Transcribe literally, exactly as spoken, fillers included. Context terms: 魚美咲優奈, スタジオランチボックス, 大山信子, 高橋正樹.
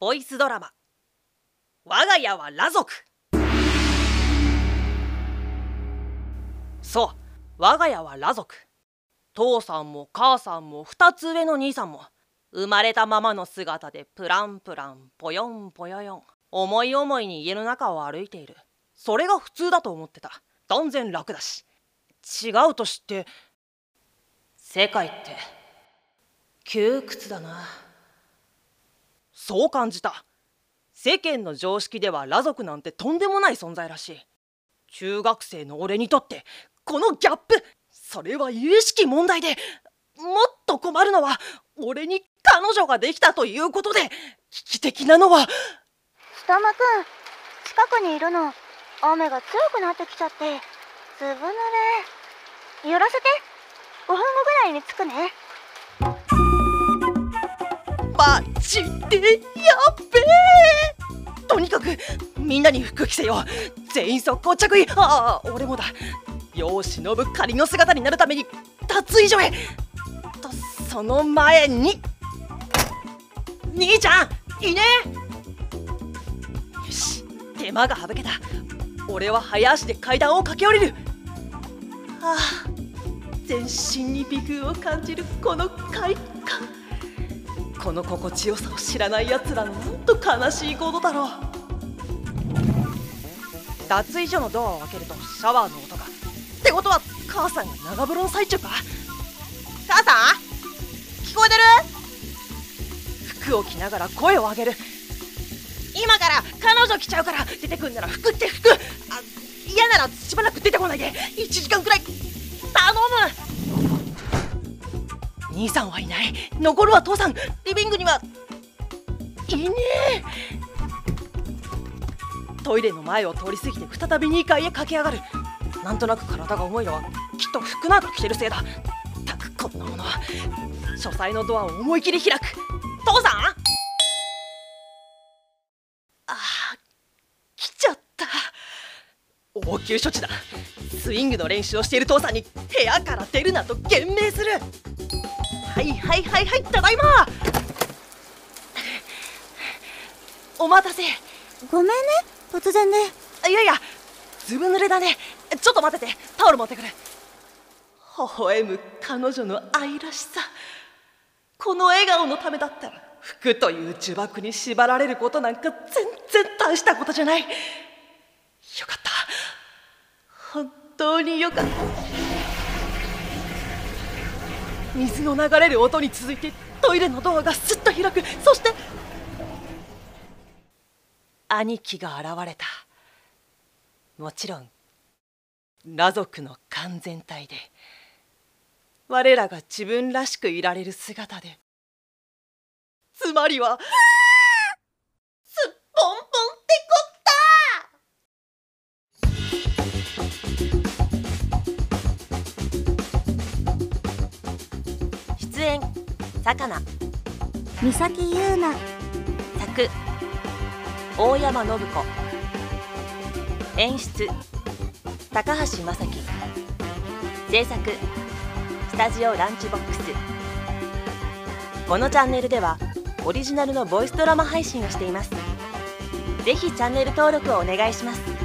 ボイスドラマ「我が家は裸族」。そう、我が家は裸族。父さんも母さんもふたつ上の兄さんも生まれたままの姿でプランプランぽよんぽよよん、思い思いに家の中を歩いている。それが普通だと思ってた。断然楽だし。違うと知って、世界って窮屈だな。そう感じた。世間の常識では裸族なんてとんでもない存在らしい。中学生の俺にとってこのギャップ、それは有識問題で、もっと困るのは俺に彼女ができたということで、危機的なのは。下間くん、近くにいるの。雨が強くなってきちゃって、ずぶ濡れ。寄らせて、ごふんごぐらいに着くね。マジでやっべえ。とにかくみんなに服着せよう。全員速攻着衣。ああ、俺もだ。世を忍ぶ仮の姿になるために脱衣所へと、その前に兄ちゃんいねえ。よし、手間が省けた。俺は早足で階段を駆け下りる。はあ、全身に微風を感じるこの快感。この心地よさを知らないやつらのなんと悲しいことだろう。脱衣所のドアを開けるとシャワーの音が。ってことは母さんが長風呂の最中か。母さん聞こえてる？服を着ながら声を上げる。今から彼女来ちゃうから、出てくんなら服って服。あ、嫌ならしばらく出てこないで。いちじかんくらい頼む。兄さんはいない。残るは父さん。リビングにはいねえ。トイレの前を通り過ぎて再びにかいへ駆け上がる。なんとなく体が重いのはきっと服なんか着てるせいだ。ったくこんなものは。書斎のドアを思い切り開く。父さん、あー、来ちゃった。応急処置だ。スイングの練習をしている父さんに部屋から出るなと言命する。はいはいはいはい、ただいま。お待たせ。ごめんね、突然で。いやいや、ずぶ濡れだね。ちょっと待ってて、タオル持ってくる。微笑む彼女の愛らしさ。この笑顔のためだったら服という呪縛に縛られることなんか全然大したことじゃない。よかった、本当によかった。水の流れる音に続いてトイレのドアがすっと開く。そして兄貴が現れた。もちろん裸族の完全体で、我らが自分らしくいられる姿で、つまりはすっぽんぽんってこと。魚美咲優奈作、大山信子演出、高橋正樹制作、スタジオランチボックス。このチャンネルではオリジナルのボイスドラマ配信をしています。ぜひチャンネル登録をお願いします。